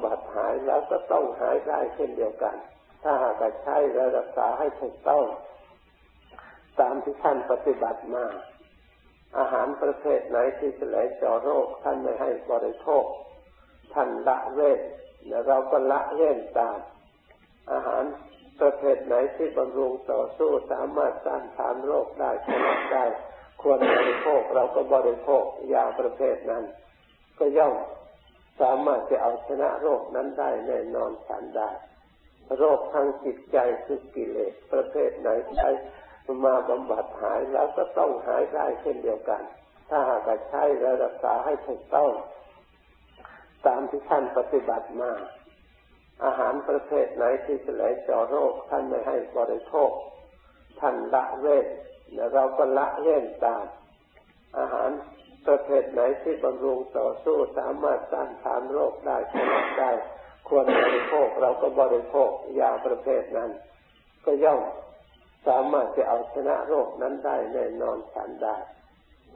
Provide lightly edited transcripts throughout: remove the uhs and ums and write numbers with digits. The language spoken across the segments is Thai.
ำบัดหายแล้วก็ต้องหายได้เช่นเดียวกันถ้าหากใช้และรักษาให้ถูกต้องตามที่ท่านปฏิบัติมาอาหารประเภทไหนที่จะไหลเจาะโรคท่านไม่ให้บริโภคท่านละเว้นแล้วเราก็ละเว้นตามอาหารประเภทไหนที่บำรุงต่อสู้สามารถต้านทานโรคได้ชนะได้ควรบริโภคเราก็บริโภคยาประเภทนั้นก็ย่อมสามารถจะเอาชนะโรคนั้นได้แน่นอนทันได้โรคทางจิตใจคือกิเลสประเภทไหนใช้มาบำบัดหายแล้วก็ต้องหายได้เช่นเดียวกันถ้าหากใช้และรักษาให้ถูกต้องตามที่ท่านปฏิบัติมาอาหารประเภทไหนที่จะไหลเจาะโรคท่านไม่ให้บริโภคท่านละเว้นและเราก็ละเว้นตามอาหารประเภทไหนที่บำรุงต่อสู้สามารถต้านทานโรคได้ชนะได้ควรบริโภคเราก็บริโภคยาประเภทนั้นก็ย่อมสามารถจะเอาชนะโรคนั้นได้แน่นอนทันได้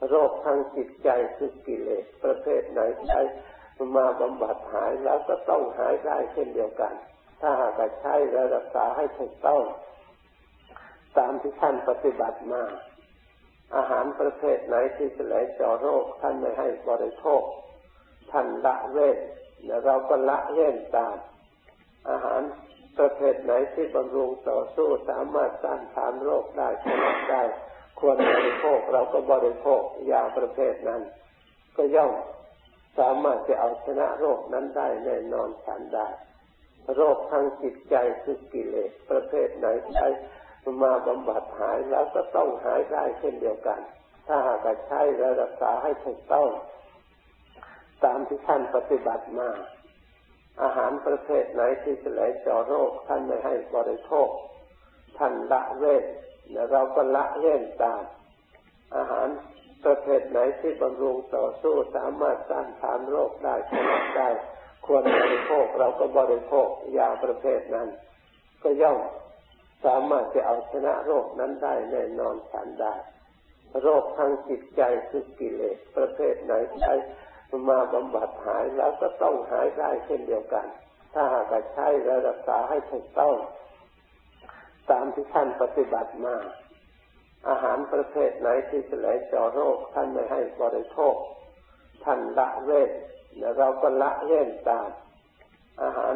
โรคทางจิตใจคือกิเลสประเภทไหนใช้มาบำบัดหายแล้วก็ต้องหายได้เช่นเดียวกันถ้าหากใช้และรักษาให้ถูกต้องตามที่ท่านปฏิบัติมาอาหารประเภทไหนที่จะไหลเจาะโรคท่านไม่ให้บริโภคท่านละเว้นและเราก็ละเว้นตามอาหารประเภทไหนที่บำรุงต่อสู้สามารถต้านทานโรคได้ชนะได้ควรบริโภคเราก็บริโภคยาประเภทนั้นก็ย่อมสามารถจะเอาชนะโรคนั้นได้แน่นอนทันได้โรคทางจิตใจคือกิเลสประเภทไหนใช้มาบำบัดหายแล้วก็ต้องหายได้เช่นเดียวกันถ้าหากใช้และรักษาให้ถูกต้องตามที่ท่านปฏิบัติมาอาหารประเภทไหนที่จะไหลเจาะโรคท่านไม่ให้บริโภคท่านละเว้นและเราก็ละเว้นตามอาหารประเภทไหนที่บำรุงต่อสู้สามารถต้านทานโรคได้ชนะได้ควรบริโภคเราก็บริโภคยาประเภทนั้นก็ย่อมสามารถจะเอาชนะโรคนั้นได้แน่นอนทันได้โรคทางจิตใจคือกิเลสประเภทไหนใช้มาบำบัดหายแล้วก็ต้องหายได้เช่นเดียวกันถ้าหากใช้และรักษาให้ถูกต้องตามที่ท่านปฏิบัติมาอาหารประเภทไหนที่จะไหลเจาะโรคท่านไม่ให้บริโภคท่านละเว้นและเราก็ละเว้นตามอาหาร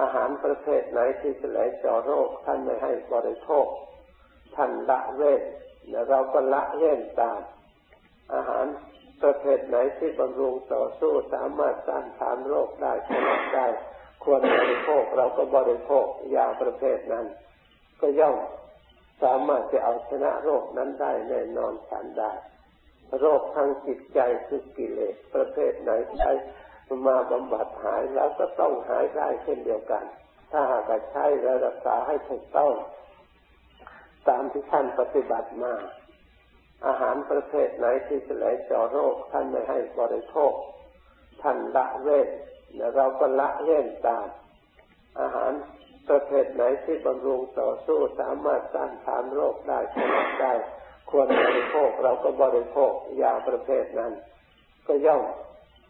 อาหารประเภทไหนที่จะไหลเจาะโรคท่านไม่ให้บริโภคท่านละเว้นและเราก็ละเว้นตามอาหารประเภทไหนที่บำรุงต่อสู้สามารถต้านทานโรคได้ชนะได้ควรบริโภคเราก็บริโภคยาประเภทนั้นก็ย่อมสามารถจะเอาชนะโรคนั้นได้แน่นอนทันได้โรคทางจิตใจคือกิเลสประเภทไหนใช้มาบำบัดหายแล้วก็ต้องหายได้เช่นเดียวกันถ้าหากใช้และรักษาให้ถูกต้องตามที่ท่านปฏิบัติมาอาหารประเภทไหนที่จะไหลเจาะโรคท่านไม่ให้บริโภคท่านละเว้นและเราก็ละเว้นตามอาหารประเภทไหนที่บำรุงต่อสู้สามารถต้านทานโรคได้ชนะได้ควรบริโภคเราก็บริโภคยาประเภทนั้นก็ย่อม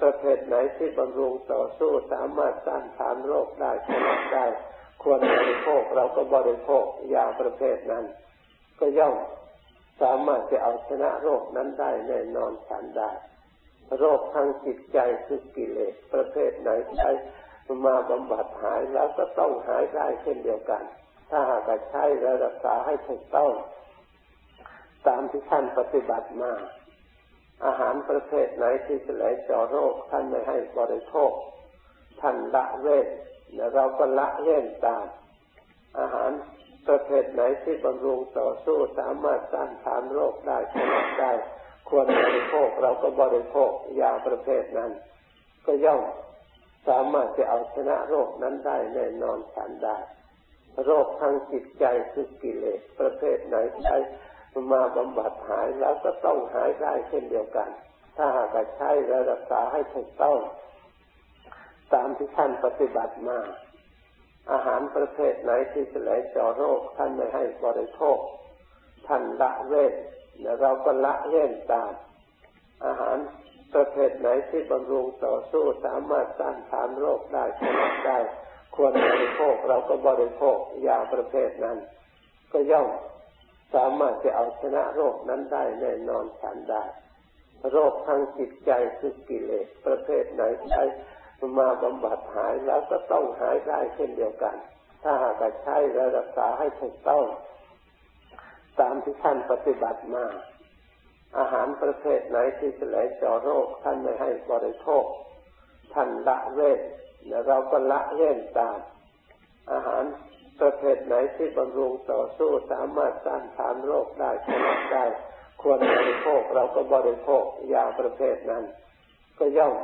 ประเภทไหนที่บำรุงต่อสู้สามารถต้านทานโรคได้ชนะได้ควรบริโภคเราก็บริโภคยาประเภทนั้นก็ย่อมสามารถจะเอาชนะโรคนั้นได้แน่นอนทันได้โรคทางจิตใจคือกิเลสประเภทไหนใช้มาบำบัดหายแล้วก็ต้องหายได้เช่นเดียวกัน ถ้าหากใช้และรักษาให้ถูกต้องตามที่ท่านปฏิบัติมาอาหารประเภทไหนที่จะไหลเจาะโรคท่านไม่ให้บริโภคท่านละเว้นและเราก็ละเว้นตามอาหารประเภทไหนที่บำรุงต่อสู้สามารถต้านทานโรคได้ผลได้ควรบริโภคเราก็บริโภคยาประเภทนั้นก็ย่อมสามารถจะเอาชนะโรคนั้นได้แน่นอนทันได้โรคทางจิตใจคือกิเลสประเภทไหนใช้มาบำบัดหายแล้วก็ต้องหายได้เช่นเดียวกันถ้าหากใช้และรักษาให้ถูกต้องตามที่ท่านปฏิบัติมาอาหารประเภทไหนที่จะไหลเจาะโรคท่านไม่ให้บริโภคท่านละเว้นและเราก็ละเว้นตามอาหารประเภทไหนที่บำรุงต่อสู้สามารถต้านทานโรคได้ผลได้ควรบริโภคเราก็บริโภคยาประเภทนั้นก็ย่อมสามารถจะเอาชนะโรคนั้นได้แน่นอนทันได้โรคทางจิตใจคือกิเลสประเภทไหนใช้มาบำบัดหายแล้วก็ต้องหายได้เช่นเดียวกันถ้าหากใช้และรักษาให้ถูกต้องตามที่ท่านปฏิบัติมาอาหารประเภทไหนที่จะไหลเจาะโรคท่านไม่ให้บริโภคท่านละเว้นและเราก็ละเว้นตามอาหารประเภทไหนที่บำรุงต่อสู้สามารถต้านทานโรคได้ผลได้ควรบริโภคเราก็บริโภคยาประเภทนั้นก็ย่อม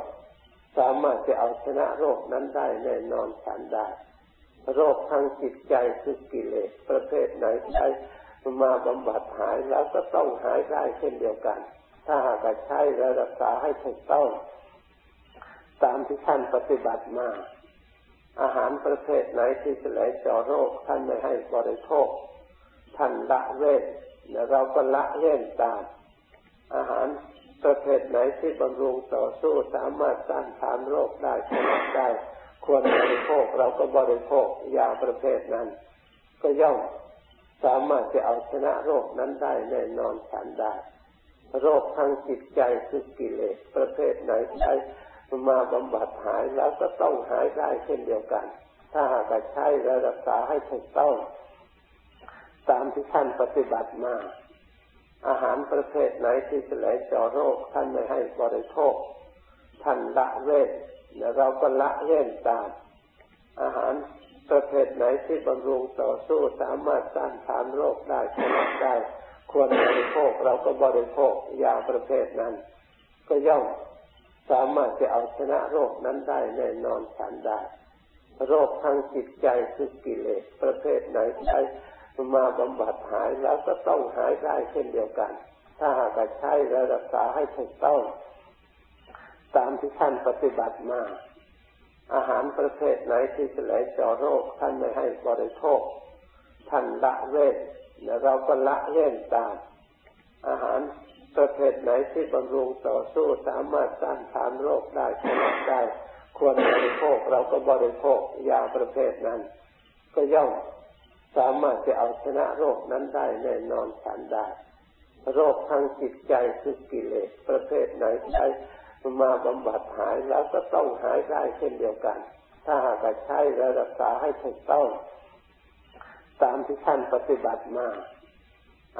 สามารถจะเอาชนะโรคนั้นได้แน่นอนทันได้โรคทางจิตใจคือกิเลสประเภทไหนใช้มาบำบัดหายแล้วก็ต้องหายได้เช่นเดียวกันถ้าหากใช้และรักษาให้ถูกต้องตามที่ท่านปฏิบัติมาอาหารประเภทไหนที่จะไหลเจาะโรคท่านไม่ให้บริโภคท่านละเว้นและเราก็ละเว้นตามอาหารประเภทไหนที่บำรุงต่อสู้สามารถต้านทานโรคได้ผลได้ควรบริโภคเราก็บริโภคยาประเภทนั้นก็ย่อมสามารถจะเอาชนะโรคนั้นได้แน่นอนทันได้โรคทางจิตใจคือกิเลสประเภทไหนใช้มาบำบัดหายแล้วก็ต้องหายได้เช่นเดียวกันถ้าหากใช้และรักษาให้ถูกต้องตามที่ท่านปฏิบัติมาอาหารประเภทไหนที่จะไหลเจาะโรคท่านไม่ให้บริโภคท่านละเว้นและเราก็ละเว้นตามอาหารประเภทไหนที่บำรุงต่อสู้สามารถต้านทานโรคได้ผลได้ควรบริโภคเราก็บริโภคยาประเภทนั้นก็ย่อมสามารถจะเอาชนะโรคนั้นได้แน่นอนทันได้โรคทางจิตใจคือกิเลสประเภทไหนใช้มาบำบัดหายแล้วก็ต้องหายได้เช่นเดียวกันถ้าหากใช้และรักษาให้ถูกต้องตามที่ท่านปฏิบัติมาอาหารประเภทไหนที่จะไหลเจาะโรคท่านไม่ให้บริโภคท่านละเว้นและเราก็ละเว้นตามอาหารประเภทไหนที่บำรุงต่อสู้สามารถต้านทานโรคได้ผลได้ควรบริโภคเราก็บริโภคยาประเภทนั้นก็ย่อมสามารถจะเอาชนะโรคนั้นได้แน่นอนทันได้โรคทางจิตใจคือกิเลสประเภทไหนใช้มาบำบัดหายแล้วก็ต้องหายได้เช่นเดียวกันถ้าหากใช้และรักษาให้ถูกต้องตามที่ท่านปฏิบัติมา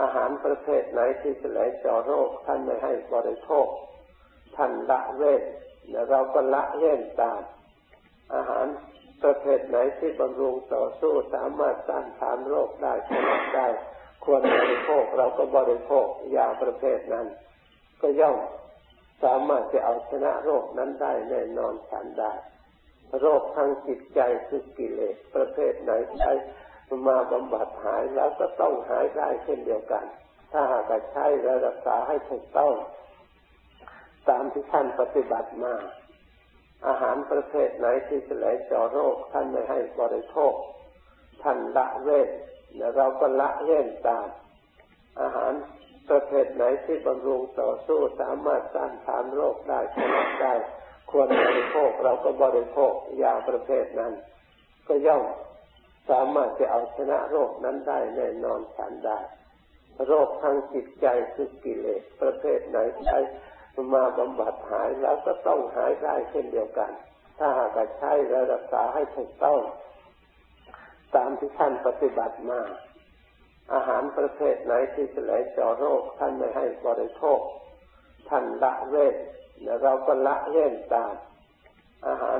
อาหารประเภทไหนที่จะไหลเจาะโรคท่านไม่ให้บริโภคท่านละเว้นและเราก็ละเว้นตามอาหารประเภทไหนที่บำรุงต่อสู้สามารถต้านทานโรคได้ผลได้ควรบริโภคเราก็บริโภคยาประเภทนั้นก็ย่อมสามารถจะเอาชนะโรคนั้นได้แน่นอนทันได้โรคทางจิตใจคือกิเลสประเภทไหนใช้มาบำบัดหายแล้วก็ต้องหายได้เช่นเดียวกันถ้าหากใช้และรักษาให้ถูกต้องตามที่ท่านปฏิบัติมาอาหารประเภทไหนที่จะไหลเจาะโรคท่านไม่ให้บริโภคท่านละเว้นและเราก็ละเว้นตามอาหารประเภทไหนที่บำรุงต่อสู้สามารถต้านทานโรคได้ผลได้ควรบริโภคเราก็บริโภคยาประเภทนั้นก็ย่อมสามารถจะเอาชนะโรคนั้นได้แน่นอนทันได้โรคทางจิตใจคือกิเลสประเภทไหนใช้มาบำบัดหายแล้วก็ต้องหายได้เช่นเดียวกันถ้าหากใช้และรักษาให้ถูกต้อง ตามที่ท่านปฏิบัติมาอาหารประเภทไหนที่จะไหลเจาะโรคท่านไม่ให้บริโภคท่านละเว้นและเราก็ละเว้นตามอาหาร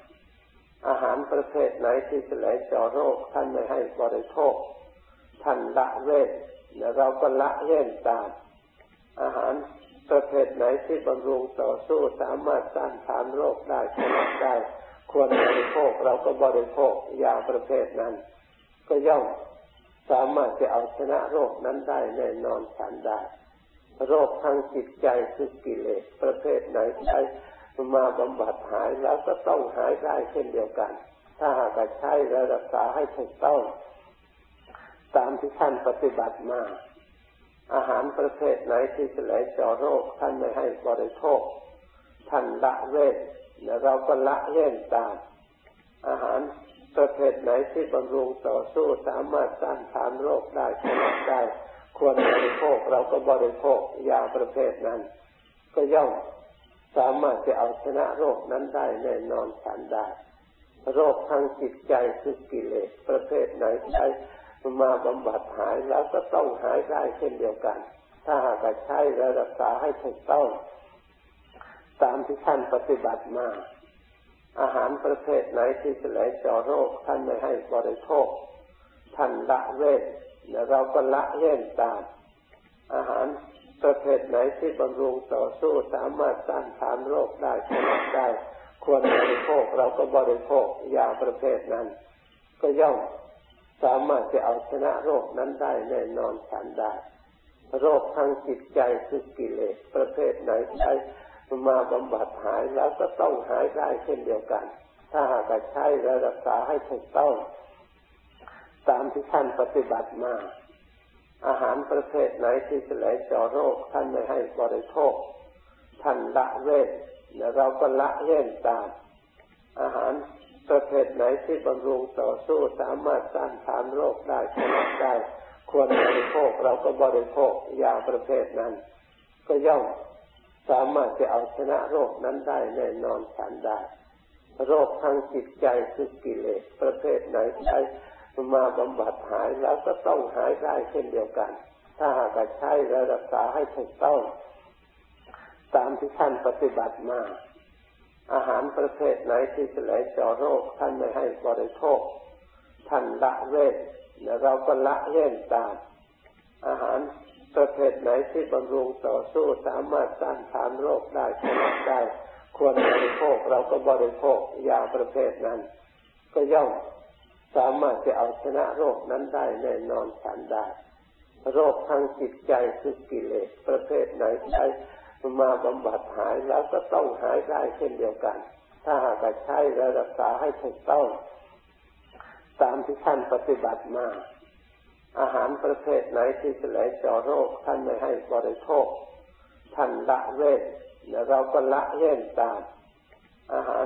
อาหารประเภทไหนที่จะไหลเจาะโรคท่านไม่ให้บริโภคท่านละเว้นและเราก็ละเว้นตามอาหารประเภทไหนที่บำรุงต่อสู้สามารถต้านทานโรคได้ผลได้ควรบริโภคเราก็บริโภคยาประเภทนั้นก็ย่อมสามารถจะเอาชนะโรคนั้นได้แน่นอนทันได้โรคทางจิตใจคือกิเลสประเภทไหนใช้มาบำบัดหายแล้วก็ต้องหายได้เช่นเดียวกันถ้าหากใช้และรักษาให้ถูกต้องตามที่ท่านปฏิบัติมาอาหารประเภทไหนที่จะไหลเจาะโรคท่านไม่ให้บริโภคท่านละเว้นและเราก็ละเว้นตามอาหารประเภทไหนที่บำรุงต่อสู้สามารถต้านทานโรคได้ผลได้ควรบริโภคเราก็บริโภคยาประเภทนั้นก็ย่อมสามารถจะเอาชนะโรคนั้นได้แน่นอนทันได้โรคทางจิตใจคือกิเลสประเภทไหนใช้มาบำบัดหายแล้วก็ต้องหายได้เช่นเดียวกันถ้าหากใช้และรักษาให้ถูกต้องตามที่ท่านปฏิบัติมาอาหารประเภทไหนที่จะไหลเจาะโรคท่านไม่ให้บริโภคท่านละเว้นและเราก็ละเว้นตามอาหารประเภทไหนที่บำรุงต่อสู้สามารถต้านทานโรคได้ผลได้ควรบริโภคเราก็บริโภคยาประเภทนั้นก็ย่อมสามารถจะเอาชนะโรคนั้นได้แน่นอนทันได้โรคทางจิตใจคือกิเลสประเภทไหนใช้มาบำบัดหายแล้วก็ต้องหายได้เช่นเดียวกันถ้าหากใช้และรักษาให้ถูกต้องตามที่ท่านปฏิบัติมาอาหารประเภทไหนที่จะไหลเจาะโรคท่านไม่ให้บริโภคท่านละเว้นและเราก็ละเว้นตามอาหารประเภทไหนที่บำรุงต่อสู้สามารถต้านทานโรคได้ผลได้ควรบริโภคเราก็บริโภคยาประเภทนั้นก็ย่อมสามารถจะเอาชนะโรคนั้นได้แน่นอนทันได้โรคทางจิตใจคือกิเลสประเภทไหนใช้มาบำบัดหายแล้วก็ต้องหายได้เช่นเดียวกันถ้าหากใช้และรักษาให้ถูกต้องตามที่ท่านปฏิบัติมาอาหารประเภทไหนที่จะไหลเจาะโรคท่านไม่ให้บริโภคท่านละเว้นและเราก็ละเว้นตามอาหารประเภทไหนที่บำรุงต่อสู้สามารถต้านทานโรคได้ผลได้ควรบริโภคเราก็บริโภคยาประเภทนั้นก็ย่อมสามารถจะเอาชนะโรคนั้นได้แน่นอนทันได้โรคทางจิตใจคือกิเลสประเภทไหนใช้มาบำบัดหายแล้วก็ต้องหายได้เช่นเดียวกันถ้าหากใช้และรักษาให้ถูกต้องตามที่ท่านปฏิบัติมาอาหารประเภทไหนที่จะไหลเจาะโรคท่านไม่ให้บริโภคท่านละเว้นและเราก็ละเว้นตามอาหาร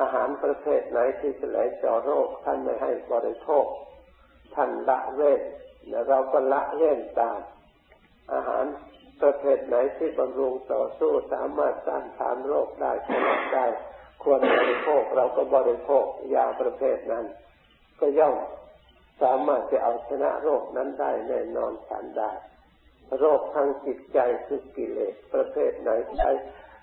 อาหารประเภทไหนที่จะไหลเจาะโรคท่านไม่ให้บริโภคท่านละเว้นและเราก็ละเว้นตามอาหารประเภทไหนที่บำรุงต่อสู้สามารถต้านทานโรคได้ผลได้ควรบริโภคเราก็บริโภคยาประเภทนั้นก็ย่อมสามารถจะเอาชนะโรคนั้นได้แน่นอนทันได้โรคทางจิตใจคือกิเลสประเภทไหนใช้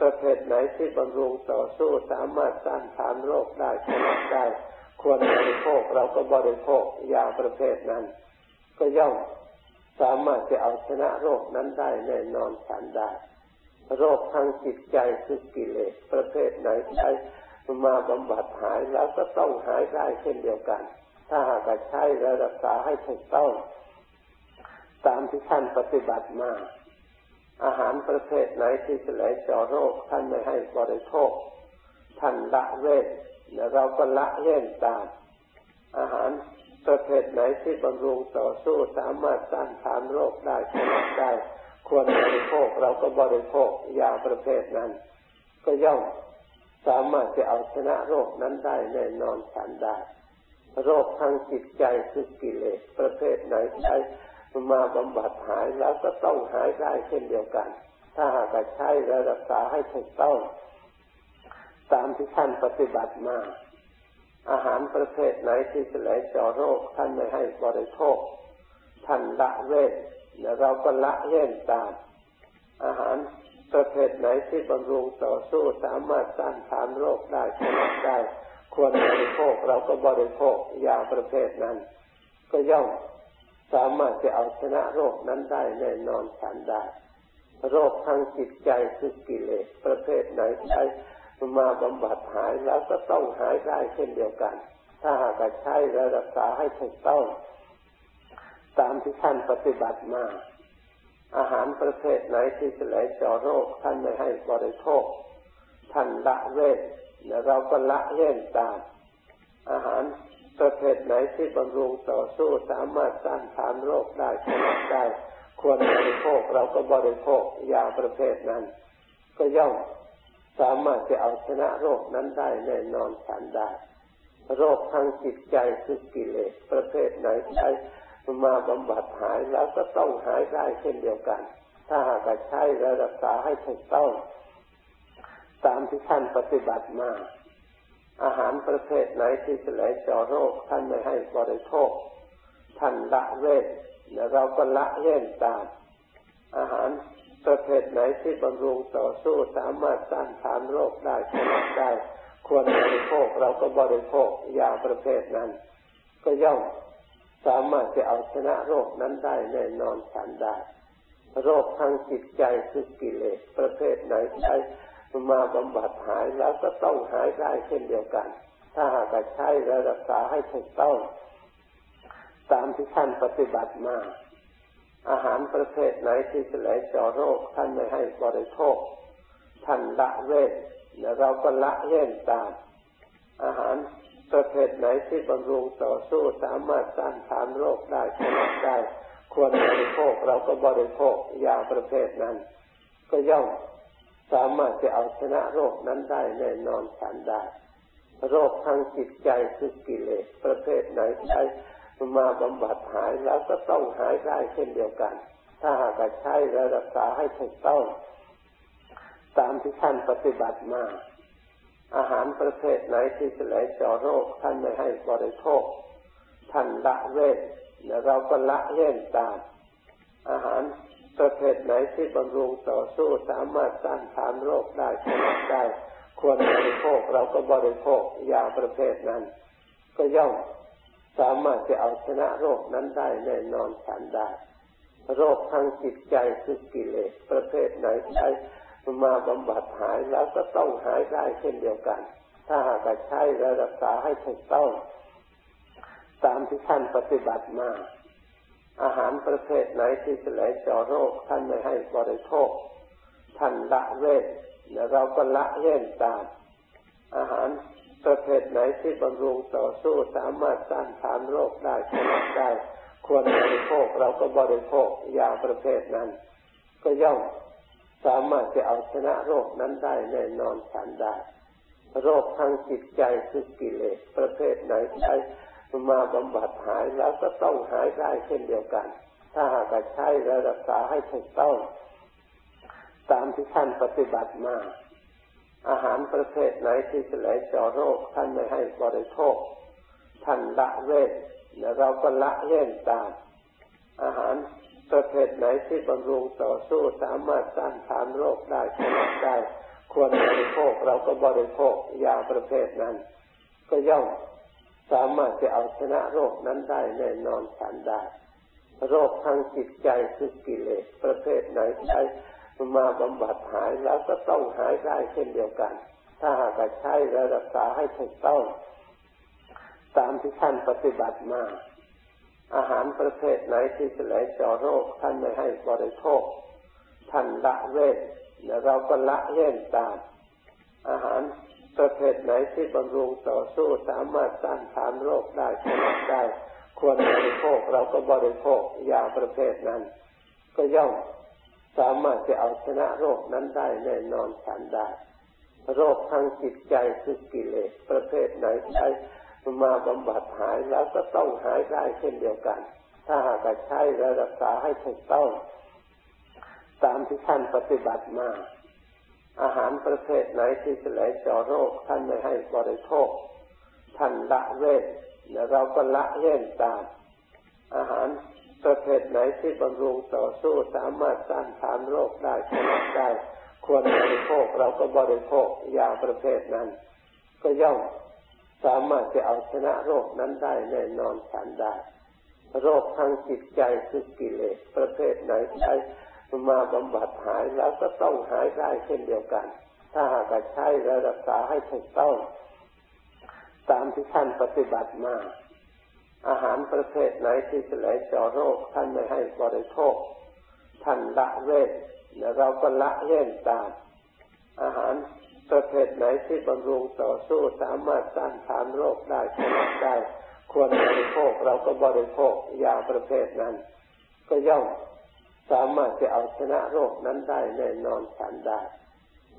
ประเภทไหนที่บำรุงต่อสู้สามารถต้านทานโรคได้ชนะได้ควรบริโภคเราก็บริโภคยาประเภทนั้นก็ย่อมสามารถจะเอาชนะโรคนั้นได้แน่นอนทันได้โรคทางจิตใจคือกิเลสประเภทไหนใช้มาบำบัดหายแล้วก็ต้องหายได้เช่นเดียวกันถ้าหากใช้และรักษาให้ถูกต้องตามที่ท่านปฏิบัติมาอาหารประเภทไหนที่จะไหลเจาะโรคท่านไม่ให้บริโภคท่านละเว้นและเราก็ละเว้นตามอาหารประเภทไหนที่บำรุงต่อสู้สามารถต้านทานโรคได้ชนะได้ควรบริโภคเราก็บริโภคยาประเภทนั้นก็ย่อมสามารถจะเอาชนะโรคนั้นได้แน่นอนทันได้โรคทางจิตใจคือกิเลสประเภทไหนใช้มาบำบัดหายแล้วก็ต้องหายได้เช่นเดียวกันถ้าหากใช้และรักษาให้ถูกต้องตามที่ท่านปฏิบัติมาอาหารประเภทไหนที่จะไหลเจาะโรคท่านไม่ให้บริโภคท่านละเว้นและเราก็ละเว้นตามอาหารประเภทไหนที่บำรุงต่อสู้สามารถต้านทานโรคได้ชนะได้ควรบริโภคเราก็บริโภคยาประเภทนั้นก็ย่อมสามารถจะเอาชนะโรคนั้นได้แน่นอนทันได้โรคทางจิตใจคือกิเลสประเภทไหนใช้มาบำบัดหายแล้วก็ต้องหายได้เช่นเดียวกันถ้าหากใช้และรักษาให้ถูกต้องตามที่ท่านปฏิบัติมาอาหารประเภทไหนที่จะไหลเจาะโรคท่านไม่ให้บริโภคท่านละเว้นและเราก็ละเว้นตามอาหารประเภทไหนที่บำรุงต่อสู้สามารถต้านทานโรคได้ชนะได้ควรบริโภคเราก็บริโภคยาประเภทนั้นก็ย่อมสามารถจะเอาชนะโรคนั้นได้แน่นอนทันได้โรคทางจิตใจคือกิเลสประเภทไหนใช้มาบำบัดหายแล้วก็ต้องหายได้เช่นเดียวกันถ้าหากใช้และรักษาให้ถูกต้องตามที่ท่านปฏิบัติมาอาหารประเภทไหนที่จะไหลเจาะโรคท่านไม่ให้บริโภคท่านละเว้นและเราก็ละเว้นตามอาหารประเภทไหนที่บำรุงต่อสู้สามารถต้านทานโรคได้ชนะได้ควรบริโภคเราก็บริโภคยาประเภทนั้นก็ย่อมสามารถจะเอาชนะโรคนั้นได้แน่นอนทันได้โรคทางจิตใจคือกิเลสประเภทไหนใช้มาบำบัดหายแล้วก็ต้องหายได้เช่นเดียวกันถ้าหากใช้และรักษาให้ถูกต้องตามที่ท่านปฏิบัติมาอาหารประเภทไหนที่จะไหลเจาะโรคท่านไม่ให้บริโภคท่านละเว้นและเราก็ละเว้นตามอาหารประเภทไหนที่บำรุงต่อสู้สามารถต้านทานโรคได้ชนะได้ควรบริโภคเราก็บริโภคยาประเภทนั้นก็ย่อมสามารถจะเอาชนะโรคนั้นได้แน่นอนทันได้โรคทางจิตใจคือกิเลสประเภทไหนใช้มาบำบัดหายแล้วก็ต้องหายได้เช่นเดียวกันถ้าหากใช้และรักษาให้ถูกต้องตามที่ท่านปฏิบัติมาอาหารประเภทไหนที่จะไหลเจาะโรคท่านไม่ให้บริโภคท่านละเว้นและเราก็ละเว้นตามอาหารประเภทไหนที่บำรุงต่อสู้สามารถต้านทานโรคได้ชนะได้ควรบริโภคเราก็บริโภคยาประเภทนั้นก็ย่อมสามารถจะเอาชนะโรคนั้นได้แน่นอนทันได้โรคทางจิตใจคือกิเลสประเภทไหนใช้มาบำบัดหายแล้วก็ต้องหายได้เช่นเดียวกันถ้าหากใช้และรักษาให้ถูกต้องตามที่ท่านปฏิบัติมาอาหารประเภทไหนที่จะไหลเจาะโรคท่านไม่ให้บริโภค ท่านละเว้นแล้วเราก็ละเว้นตามอาหารประเภทไหนที่บำรุงต่อสู้สามารถต้านทานโรคได้ผลได้ควรบริโภคเราก็บริโภคยาประเภทนั้นก็ย่อมสามารถจะเอาชนะโรคนั้นได้แน่นอนทันได้โรคทางจิตใจคือกิเลสประเภทไหนใช้มาบำบัดหายแล้วก็ต้องหายได้เช่นเดียวกันถ้าหากใช้และรักษาให้ถูกต้องตามที่ท่านปฏิบัติมาอาหารประเภทไหนที่จะไหลเจาะโรคท่านไม่ให้บริโภคท่านละเว้นและเราก็ละเว้นตามอาหารประเภทไหนที่บำรุงต่อสู้สามารถต้านทานโรคได้ผลได้ควรบริโภคเราก็บริโภคยาประเภทนั้นก็ย่อมสามารถจะเอาชนะโรคนั้นได้แน่นอนทันได้โรคทางจิตใจคือกิเลสประเภทไหนใช้มาบำบัดหายแล้วก็ต้องหายได้เช่นเดียวกันถ้าหากใช้และรักษาให้ถูกต้องตามที่ท่านปฏิบัติมาอาหารประเภทไหนที่จะไหลเจาะโรคท่านไม่ให้บริโภคท่านละเว้นและเราก็ละเว้นตามอาหารประเภทไหนที่บำรุงต่อสู้สามารถต้านทานโรคได้ผลได้ควรบริโภคเราก็บริโภคยาประเภทนั้นก็ย่อมสามารถจะเอาชนะโรคนั้นได้แน่นอนทันได้โรคทางจิตใจคือกิเลสประเภทไหนใช้มาบำบัดหายแล้วก็ต้องหายได้เช่นเดียวกันถ้าหากใช้และรักษาให้ถูกต้องตามที่ท่านปฏิบัติมาอาหารประเภทไหนที่จะไหลเจาะโรคท่านไม่ให้บริโภคท่านละเว้นและเราก็ละเว้นตามอาหารประเภทไหนที่บำรุงต่อสู้สามารถต้านทานโรคได้ผลได้ควรบริโภคเราก็บริโภคยาประเภทนั้นก็ย่อมสามารถจะเอาชนะโรคนั้นได้แน่นอนทันได้โรคทางจิตใจคือกิเลสประเภทไหนใช้มาบำบัดหายแล้วก็ต้องหายได้เช่นเดียวกันถ้าหากใช้และรักษาให้ถูกต้องตามที่ท่านปฏิบัติมาอาหารประเภทไหนที่จะไหลเจาะโรคท่านไม่ให้บริโภคท่านละเว้นและเราก็ละเว้นตามอาหารประเภทไหนที่บำรุงต่อสู้สามารถต้านทานโรคได้ผลได้ควรบริโภคเราก็บริโภคยาประเภทนั้นก็ย่อมสามารถจะเอาชนะโรคนั้นได้แน่นอนทันได้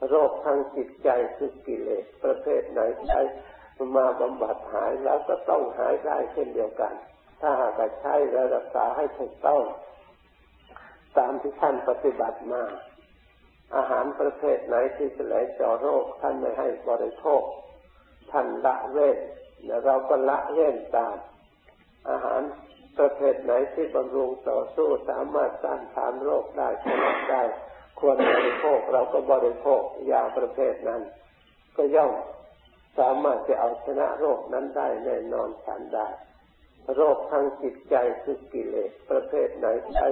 โรคทางจิตใจคือกิเลสประเภทไหนใช้มาบำบัดหายแล้วก็ต้องหายได้เช่นเดียวกันถ้าหากใช้และรักษาให้ถูกต้องตามที่ท่านปฏิบัติมาอาหารประเภทไหนที่จะไหลเจาะโรคท่านไม่ให้บริโภคท่านละเว้นและเราก็ละเว้นตามอาหารประเภทไหนที่บำรุงต่อสู้สามารถต้านทานโรคได้ผลได้ควรบริโภคเราก็บริโภคยาประเภทนั้นก็ย่อมสามารถจะเอาชนะโรคนั้นได้แน่นอนทันได้โรคทางจิตใจคือกิเลสประเภทไหนใช้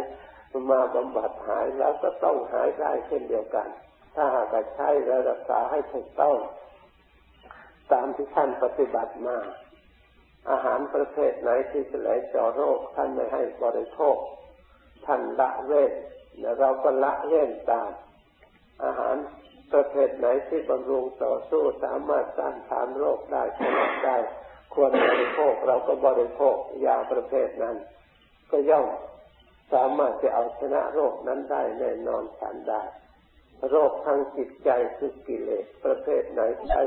มาบำบัดหายแล้วก็ต้องหายได้เช่นเดียวกันถ้าหากใช้และรักษาให้ถูกต้องตามที่ท่านปฏิบัติมาอาหารประเภทไหนที่จะไหลเจาะโรคท่านไม่ให้บริโภคท่านละเว้นและเราก็ละเว้นตามอาหารประเภทไหนที่บำรุงต่อสู้สามารถต้านทานโรคได้ผลได้ควรบริโภคเราก็บริโภคยาประเภทนั้นก็ย่อมสามารถจะเอาชนะโรคนั้นได้แน่นอนทันได้โรคทางจิตใจคือกิเลสประเภทไหนใช้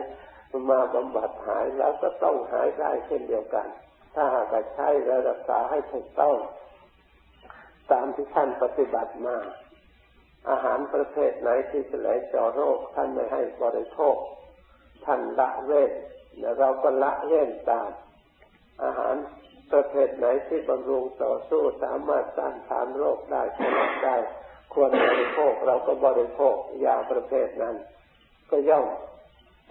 มาบำบัดหายแล้วก็ต้องหายได้เช่นเดียวกันถ้าหากใช้และรักษาให้ถูกต้องตามที่ท่านปฏิบัติมาอาหารประเภทไหนที่จะไหลเจาะโรคท่านไม่ให้บริโภคท่านละเว้นและเราก็ละเว้นตามอาหารประเภทไหนที่บำรุงต่อสู้สามารถต้านทานโรคได้ผลได้ควรบริโภคเราก็บริโภคยาประเภทนั้นก็ย่อม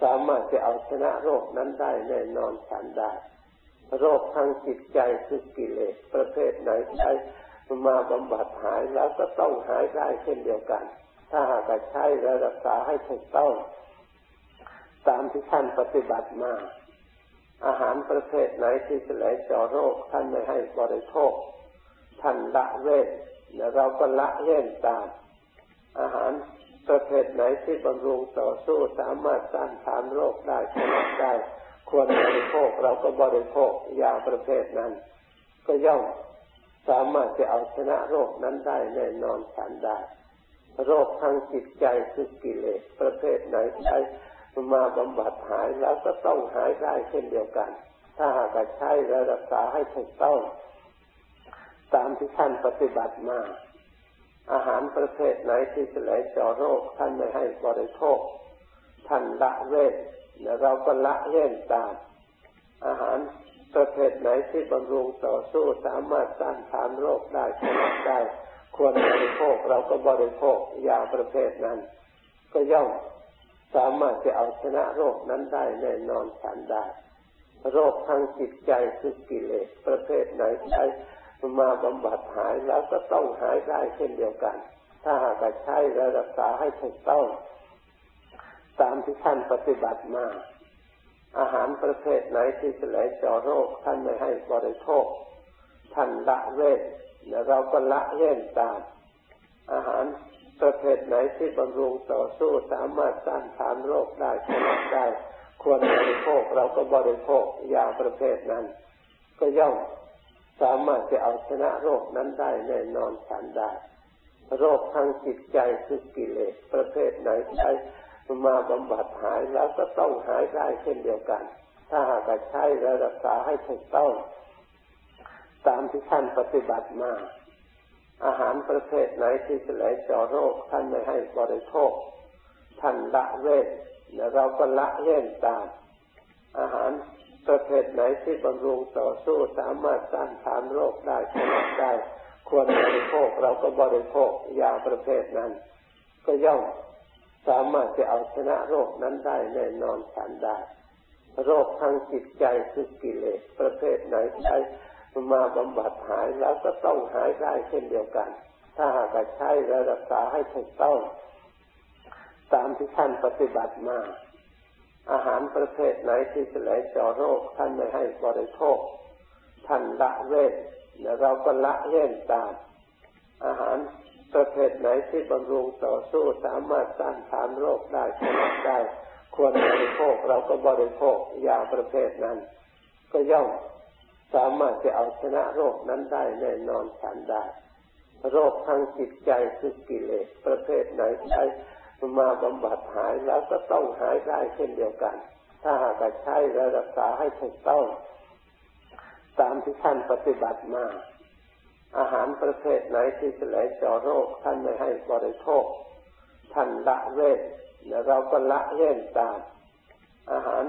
สามารถจะเอาชนะโรคนั้นได้แน่นอนทันได้โรคทางจิตใจคือกิเลสประเภทไหนใช้มาบำบัดหายแล้วก็ต้องหายได้เช่นเดียวกันถ้าหากใช้และรักษาให้ถูกต้องตามที่ท่านปฏิบัติมาอาหารประเภทไหนที่จะไหลเจาะโรคท่านไม่ให้บริโภคท่านละเว้นและเราก็ละเว้นตามอาหาร ประเภทไหนที่บำรุงต่อสู้สามารถต้านทานโรคได้ชนะได้ควรบริโภคเราก็บริโภคยาประเภทนั้นก็ย่อมสามารถจะเอาชนะโรคนั้นได้แน่นอนทันได้โรคทางจิตใจคือกิเลสประเภทไหนใช้มาบำบัดหายแล้วก็ต้องหายได้เช่นเดียวกันถ้าหากใช้รักษาให้ถูกต้องตามที่ท่านปฏิบัติมาอาหารประเภทไหนที่จะไหลเจาะโรคท่านไม่ให้บริโภคท่านละเว้นและเราก็ละเว้นตามอาหารประเภทไหนที่บำรุงต่อสู้สามารถต้านทานโรคได้ชนะได้ควรบริโภคเราก็บริโภคยาประเภทนั้นก็ย่อมสามารถจะเอาชนะโรคนั้นได้แน่นอนทันได้โรคทางจิตใจคือกิเลสประเภทไหนใช้มาบำบัดหายแล้วก็ต้องหายได้เช่นเดียวกันถ้าหากใช้รักษาให้ถูกต้องตามที่ท่านปฏิบัติมาอาหารประเภทไหนที่จะไหลเจาะโรคท่านไม่ให้บริโภคท่านละเว้นและเราก็ละเว้นตามอาหารประเภทไหนที่บำรุงต่อสู้สามารถต้านทานโรคได้ชนะได้ควรบริโภคเราก็บริโภคยาประเภทนั้นก็ย่อมสามารถจะเอาชนะโรคนั้นได้แน่นอนทันได้โรคทางจิตใจคือกิเลสประเภทไหนใช้มาบำบัดหายแล้วก็ต้องหายได้เช่นเดียวกันถ้าหากใช้รักษาให้ถูกต้องตามที่ท่านปฏิบัติมาอาหารประเภทไหนที่จะไหลเจาะโรคท่านไม่ให้บริโภคท่านละเว้นและเราก็ละเว้นตามอาหารประเภทไหนที่บำรุงต่อสู้สามารถต้านทานโรคได้ชนะได้ควรบริโภคเราก็บริโภคยาประเภทนั้นก็ย่อมสามารถจะเอาชนะโรคนั้นได้แน่นอนทันได้โรคทางจิตใจคือกิเลสประเภทไหนใช้มาบำบัดหายแล้วก็ต้องหายได้เช่นเดียวกันถ้าหากใช้รักษาให้ถูกต้องตามที่ท่านปฏิบัติมาอาหารประเภทไหนที่จะไหลเจาะโรคท่านไม่ให้บริโภคท่านละเว้นและเราก็ละเว้นตามอาหารประเภทไหนที่บำรุงต่อสู้สามารถต้านทานโรคได้ชนะได้ควรบริโภคเราก็บริโภคยาประเภทนั้นก็ย่อมสามารถจะเอาชนะโรคนั้นได้แน่นอนทันได้โรคทางจิตใจคือกิเลสประเภทไหนใช้มาบำบัดหายแล้วก็ต้องหายได้เช่นเดียวกันถ้าหากใช้รักษาให้ถูกต้องตามที่ท่านปฏิบัติมาอาหารประเภทไหนที่จะไหลเจาะโรคท่านไม่ให้บริโภคท่านละเว้นและเราก็ละเว้นตามอาหาร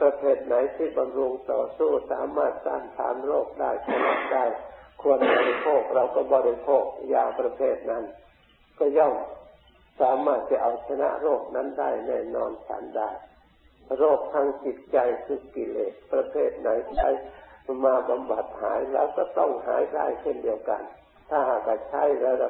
ประเภทไหนที่บำรุงต่อสู้สามารถต้านทานโรคได้ชนะได้ควรบริโภคเราก็บริโภคยาประเภทนั้นก็ย่อมสามารถจะเอาชนะโรคนั้นได้แน่นอนทันได้โรคทางจิตใจคือกิเลสประเภทไหนใช้มาบำบัดหายแล้วก็ต้องหายได้เช่นเดียวกันถ้าหากใช้